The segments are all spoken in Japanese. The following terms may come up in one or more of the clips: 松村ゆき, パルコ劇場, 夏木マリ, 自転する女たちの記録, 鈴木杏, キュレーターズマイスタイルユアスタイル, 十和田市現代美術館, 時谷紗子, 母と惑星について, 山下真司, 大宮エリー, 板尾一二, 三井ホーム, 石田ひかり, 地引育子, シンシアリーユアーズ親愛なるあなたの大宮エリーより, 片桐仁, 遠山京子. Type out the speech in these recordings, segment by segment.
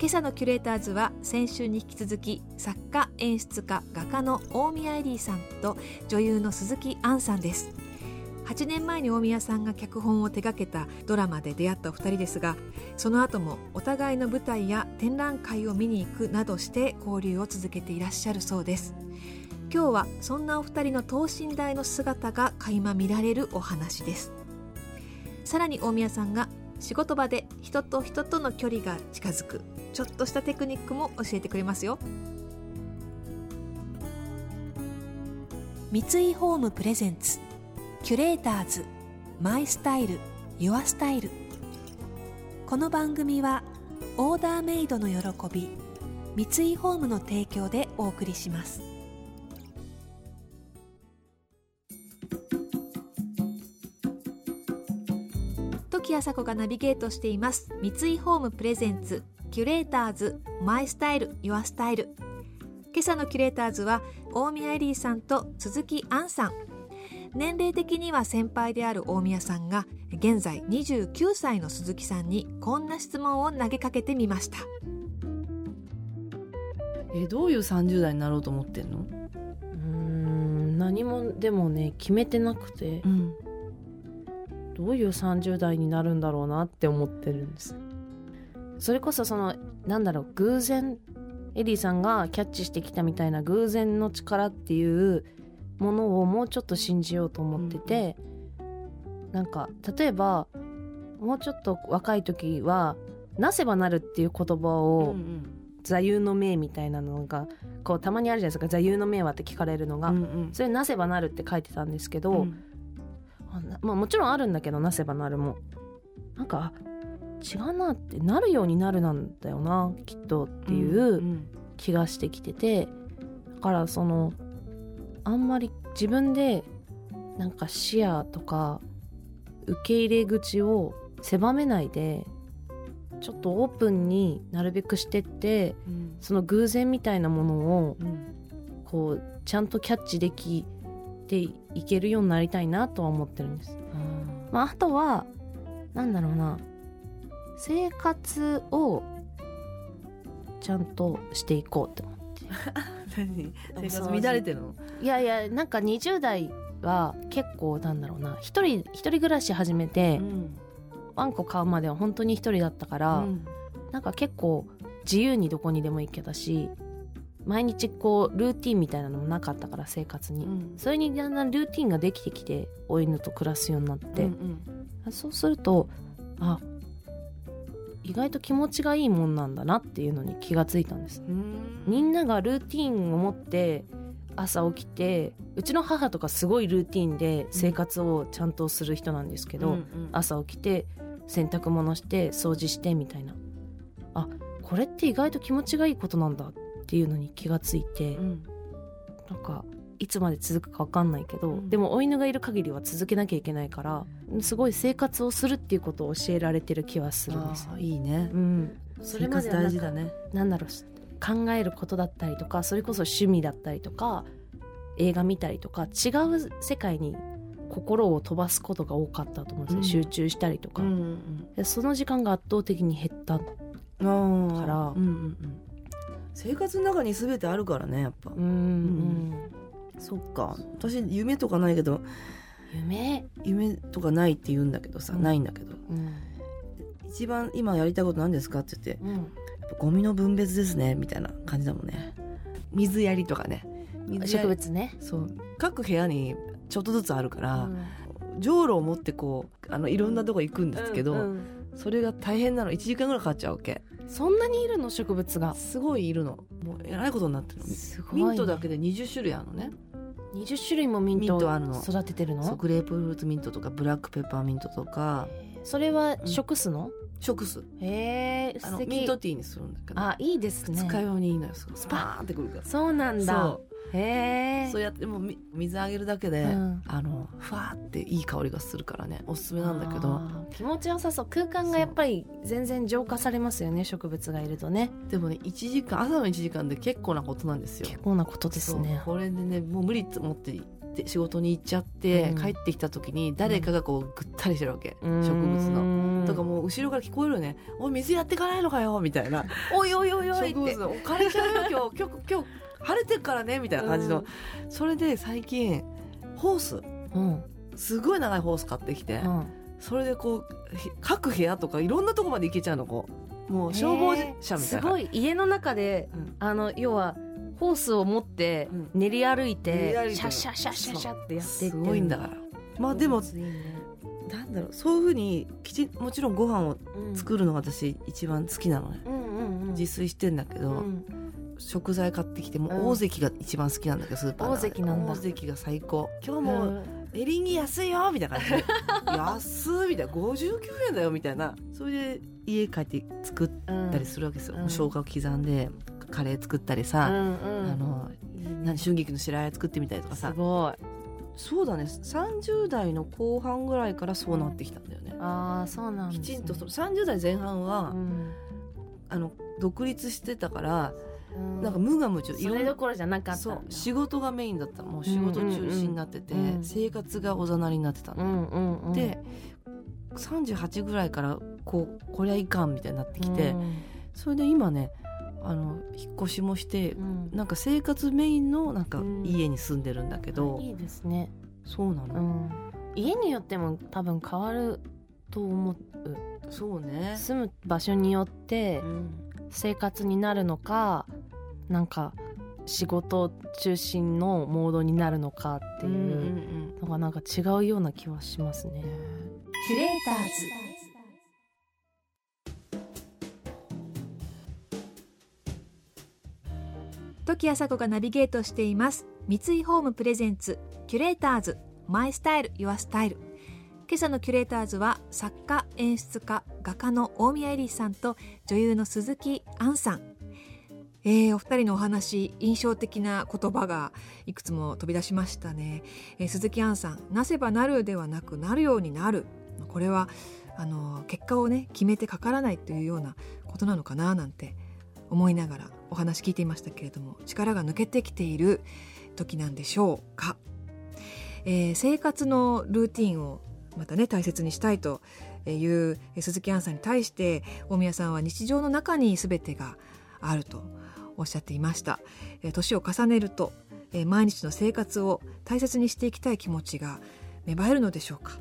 今朝のキュレーターズは先週に引き続き作家、演出家、画家の大宮エリーさんと女優の鈴木杏さんです。8年前に大宮さんが脚本を手掛けたドラマで出会ったお二人ですが、その後もお互いの舞台や展覧会を見に行くなどして交流を続けていらっしゃるそうです。今日はそんなお二人の等身大の姿が垣間見られるお話です。さらに大宮さんが仕事場で人と人との距離が近づく、ちょっとしたテクニックも教えてくれますよ。三井ホームプレゼンツキュレーターズマイスタイルユアスタイル。この番組はオーダーメイドの喜び、三井ホームの提供でお送りします。時谷紗子がナビゲートしています。三井ホームプレゼンツキュレーターズマイスタイルユアスタイル。今朝のキュレーターズは大宮エリーさんと鈴木杏さん。年齢的には先輩である大宮さんが現在29歳の鈴木さんにこんな質問を投げかけてみました。どういう30代になろうと思ってんの？何もでもね決めてなくて、どういう30代になるんだろうなって思ってるんです。それこそ偶然エリーさんがキャッチしてきたみたいな偶然の力っていうものをもうちょっと信じようと思ってて、例えばもうちょっと若い時はなせばなるっていう言葉を、座右の銘みたいなのがこうたまにあるじゃないですか。座右の銘はって聞かれるのが、それなせばなるって書いてたんですけど、もちろんあるんだけど、なせばなるも違うなって、なるようになるなんだよなきっとっていう気がしてきてて、だからあんまり自分で視野とか受け入れ口を狭めないで、ちょっとオープンになるべくしてって、その偶然みたいなものをこうちゃんとキャッチできていけるようになりたいなとは思ってるんです。あとは生活をちゃんとしていこうって思って生活乱れてるの？いやいや、20代は結構一人暮らし始めて、ワンコ買うまでは本当に一人だったから、結構自由にどこにでも行けたし、毎日こうルーティンみたいなのもなかったから生活に、それにだんだんルーティンができてきて、お犬と暮らすようになって、そうすると意外と気持ちがいいもんなんだなっていうのに気がついたんです。みんながルーティンを持って朝起きて、うちの母とかすごいルーティンで生活をちゃんとする人なんですけど、朝起きて洗濯物して掃除してみたいな、これって意外と気持ちがいいことなんだっていうのに気がついて、いつまで続くか分かんないけど、でもお犬がいる限りは続けなきゃいけないから、すごい生活をするっていうことを教えられてる気はするんですよ。いいね。それまでは大事だね。考えることだったりとか、それこそ趣味だったりとか、映画見たりとか、違う世界に心を飛ばすことが多かったと思うんですよ。集中したりとか、その時間が圧倒的に減ったから、生活の中に全てあるからね、やっぱ。そっか。私夢とかないけど、夢とかないって言うんだけどさ、ないんだけど、一番今やりたいこと何ですかって言って、やっぱゴミの分別ですねみたいな感じだもんね。水やりとかね、植物ね。そう、各部屋にちょっとずつあるから、じょうろを持ってこういろんなとこ行くんですけど、それが大変なの。1時間ぐらいかかっちゃうわけ。そんなにいるの？植物がすごいいるの。もうえらいことになってるの。すごい、ね、ミントだけで20種類あるのね。20種類もミントを育ててるの？そう、グレープフルーツミントとかブラックペッパーミントとか。それは食すの？食す。へえ、素敵。ミントティーにするんだけど。あ、いいですね。使いようにいいのよ。スパーンってくるから。そうなんだ。そう。へえ。そうやってもう水あげるだけで、うん、ふわーっていい香りがするからね、おすすめなんだけど。気持ちよさそう。空間がやっぱり全然浄化されますよね、植物がいるとね。でもね、朝の1時間で結構なことなんですよ。結構なことですね。これでね、もう無理って思って仕事に行っちゃって、うん、帰ってきた時に誰かがこうぐったりしてるわけ、うん、植物のとかもう後ろから聞こえるよね。おい水やってかないのかよみたいなおいおいおいおいって植物のお枯れちゃうよ今日晴れてるからねみたいな感じの、うん、それで最近ホース、うん、すごい長いホース買ってきて、うん、それでこう各部屋とかいろんなとこまで行けちゃうの。こうもう消防車みたいな、すごい家の中で、うん、要はホースを持って練り歩いて、うん、シャシャシャシャシャってやっていってる。すごいんだから。まあでも、なんだろう、そういうふうにもちろんご飯を作るのが私一番好きなのね、うんうんうん、自炊してんだけど、うん、食材買ってきてもう大関が一番好きなんだけど、スーパーの大関なんだ。大関が最高。今日もエリンギ安いよみたいな感じで安いみたいな、59円だよみたいな。それで家帰って作ったりするわけですよ、うん、生姜を刻んでカレー作ったりさ、うんうん、春菊の白あえ作ってみたりとかさ。すごい。そうだね、30代の後半ぐらいからそうなってきたんだよね、うん、ああそうなんですね。きちんと30代前半は、うん、独立してたから、うん、なんか無我夢中、それどころじゃなかった。そう、仕事がメインだった。もう仕事中心になってて、うんうん、生活がおざなりになってたんだ、うんうんうん、で38ぐらいからこりゃいかんみたいになってきて、うん、それで今ね引っ越しもして、うん、なんか生活メインのなんか家に住んでるんだけど、うん、いいですね。そうなの、うん、家によっても多分変わると思う。そうね、住む場所によって生活になるのか、うん、なんか仕事中心のモードになるのかっていうのがなんか違うような気はしますね。キュレーターズ。時矢佐子がナビゲートしています。三井ホームプレゼンツキュレーターズ、マイスタイルユアスタイル。今朝のキュレーターズは作家演出家画家の大宮エリさんと女優の鈴木杏さん、お二人のお話、印象的な言葉がいくつも飛び出しましたね、鈴木杏さん、なせばなるではなくなるようになる、これは結果をね決めてかからないというようなことなのかななんて思いながらお話聞いていましたけれども、力が抜けてきている時なんでしょうか、生活のルーティンをまたね大切にしたいという鈴木杏さんに対して大宮さんは日常の中に全てがあるとおっしゃっていました。年を重ねると毎日の生活を大切にしていきたい気持ちが芽生えるのでしょうか。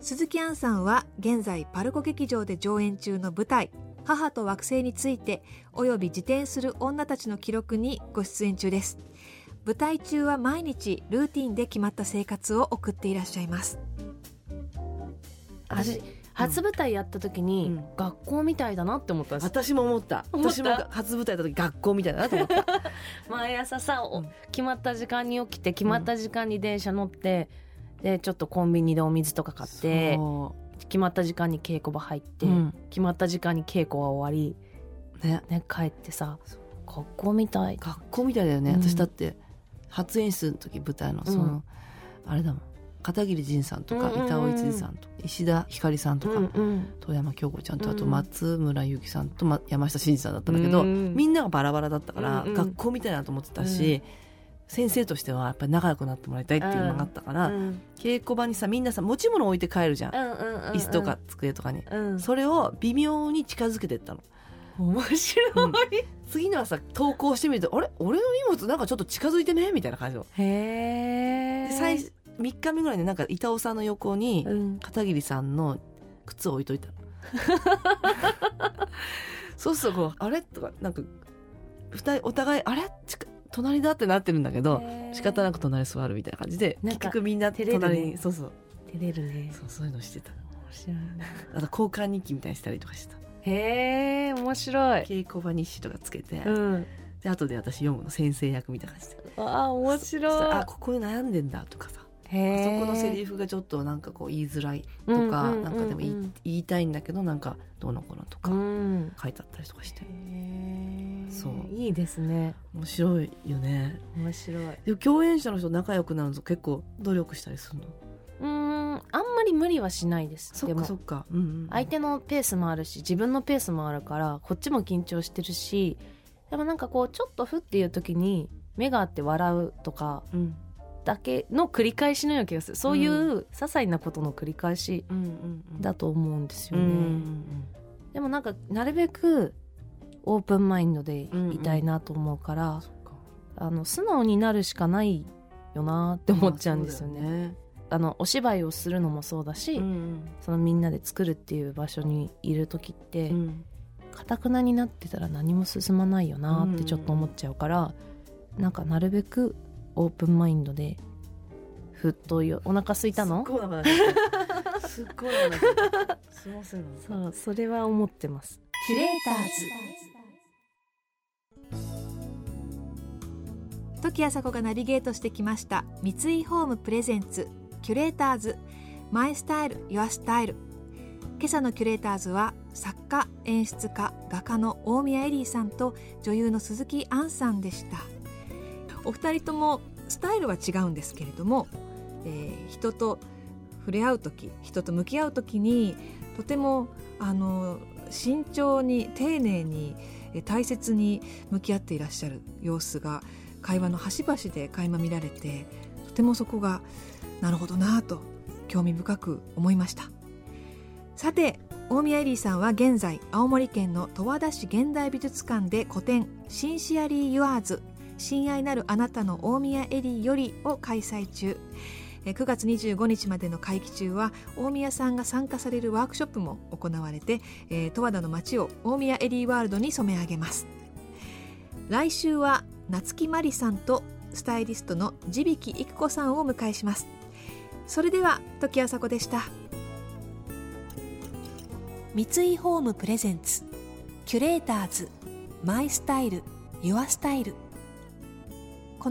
鈴木杏さんは現在パルコ劇場で上演中の舞台母と惑星についておよび自転する女たちの記録にご出演中です。舞台中は毎日ルーティンで決まった生活を送っていらっしゃいます。私、うん、初舞台やった時に、うん、学校みたいだなって思ったんです。私も思った。私も初舞台やった時学校みたいだなと思った毎朝さ、うん、決まった時間に起きて決まった時間に電車乗って、うん、でちょっとコンビニでお水とか買って、決まった時間に稽古場入って、うん、決まった時間に稽古は終わり、ね、帰ってさ、学校みたい。学校みたいだよね、うん、私だって初演出の時舞台のその、うん、あれだもん、片桐仁さんとか、うんうんうん、板尾一二さんとか石田ひかりさんとか、うんうん、遠山京子ちゃんと、あと松村ゆきさんと、山下真司さんだったんだけど、うん、みんながバラバラだったから、うんうん、学校みたいなと思ってたし、うん、先生としてはやっぱり仲良くなってもらいたいっていうのがあったから、うん、稽古場にさみんなさ持ち物置いて帰るじゃん、うんうんうんうん、椅子とか机とかに、うん、それを微妙に近づけていったの。面白い、うん、次の朝投稿してみるとあれ俺の荷物なんかちょっと近づいてねみたいな感じの。へー。3日目ぐらいでなんか板尾さんの横に、うん、片桐さんの靴を置いといたのそうするとこうあれとかなんか2人お互いあれ隣だってなってるんだけど仕方なく隣座るみたいな感じで結局みんな隣に、ね、そうそう照れるね。そういうのしてた。面白いなあと交換日記みたいにしたりとかしてた。へえ面白い。稽古場日誌とかつけて、うん、で後で私読むの先生役みたいな感じで。あ面白い。あここで悩んでんだとかさ、そこのセリフがちょっとなんかこう言いづらいとか、うんうんうんうん、なんかでも言いたいんだけどなんかどうのこうのとか書いてあったりとかして、そういいですね。面白いよね。面白い。でも共演者の人仲良くなると結構努力したりするの？あんまり無理はしないです。そっかそっか、うんうん、相手のペースもあるし自分のペースもあるからこっちも緊張してるし、でもなんかこうちょっとふっていう時に目が合って笑うとかだけの繰り返しのような気がする。そういう些細なことの繰り返しだと思うんですよね、うんうんうん、でもなんかなるべくオープンマインドでいたいなと思うから、うんうん、素直になるしかないよなって思っちゃうんですよね、まあそうだよね。お芝居をするのもそうだし、うんうん、そのみんなで作るっていう場所にいる時って堅くなになってたら何も進まないよなってちょっと思っちゃうから、うん、なんかなるべくオープンマインドでふっとお腹空いたの？すっごいお腹空いた。すっごいお腹空いた。すいません。そう、それは思ってます。キュレーターズ時あさこがナビゲートしてきました。三井ホームプレゼンツキュレーターズマイスタイルヨアスタイル。今朝のキュレーターズは作家演出家画家の大宮エリーさんと女優の鈴木杏さんでした。お二人ともスタイルは違うんですけれども、人と触れ合うとき人と向き合うときにとても慎重に丁寧に大切に向き合っていらっしゃる様子が会話の端々で垣間見られて、とてもそこがなるほどなと興味深く思いました。さて大宮エリーさんは現在青森県の十和田市現代美術館で個展シンシアリーユアーズ親愛なるあなたの大宮エリーよりを開催中。9月25日までの会期中は大宮さんが参加されるワークショップも行われて、十和田の街を大宮エリーワールドに染め上げます。来週は夏木マリさんとスタイリストの地引育子さんをお迎えします。それでは時あさこでした。三井ホームプレゼンツキュレーターズマイスタイルユアスタイル。こ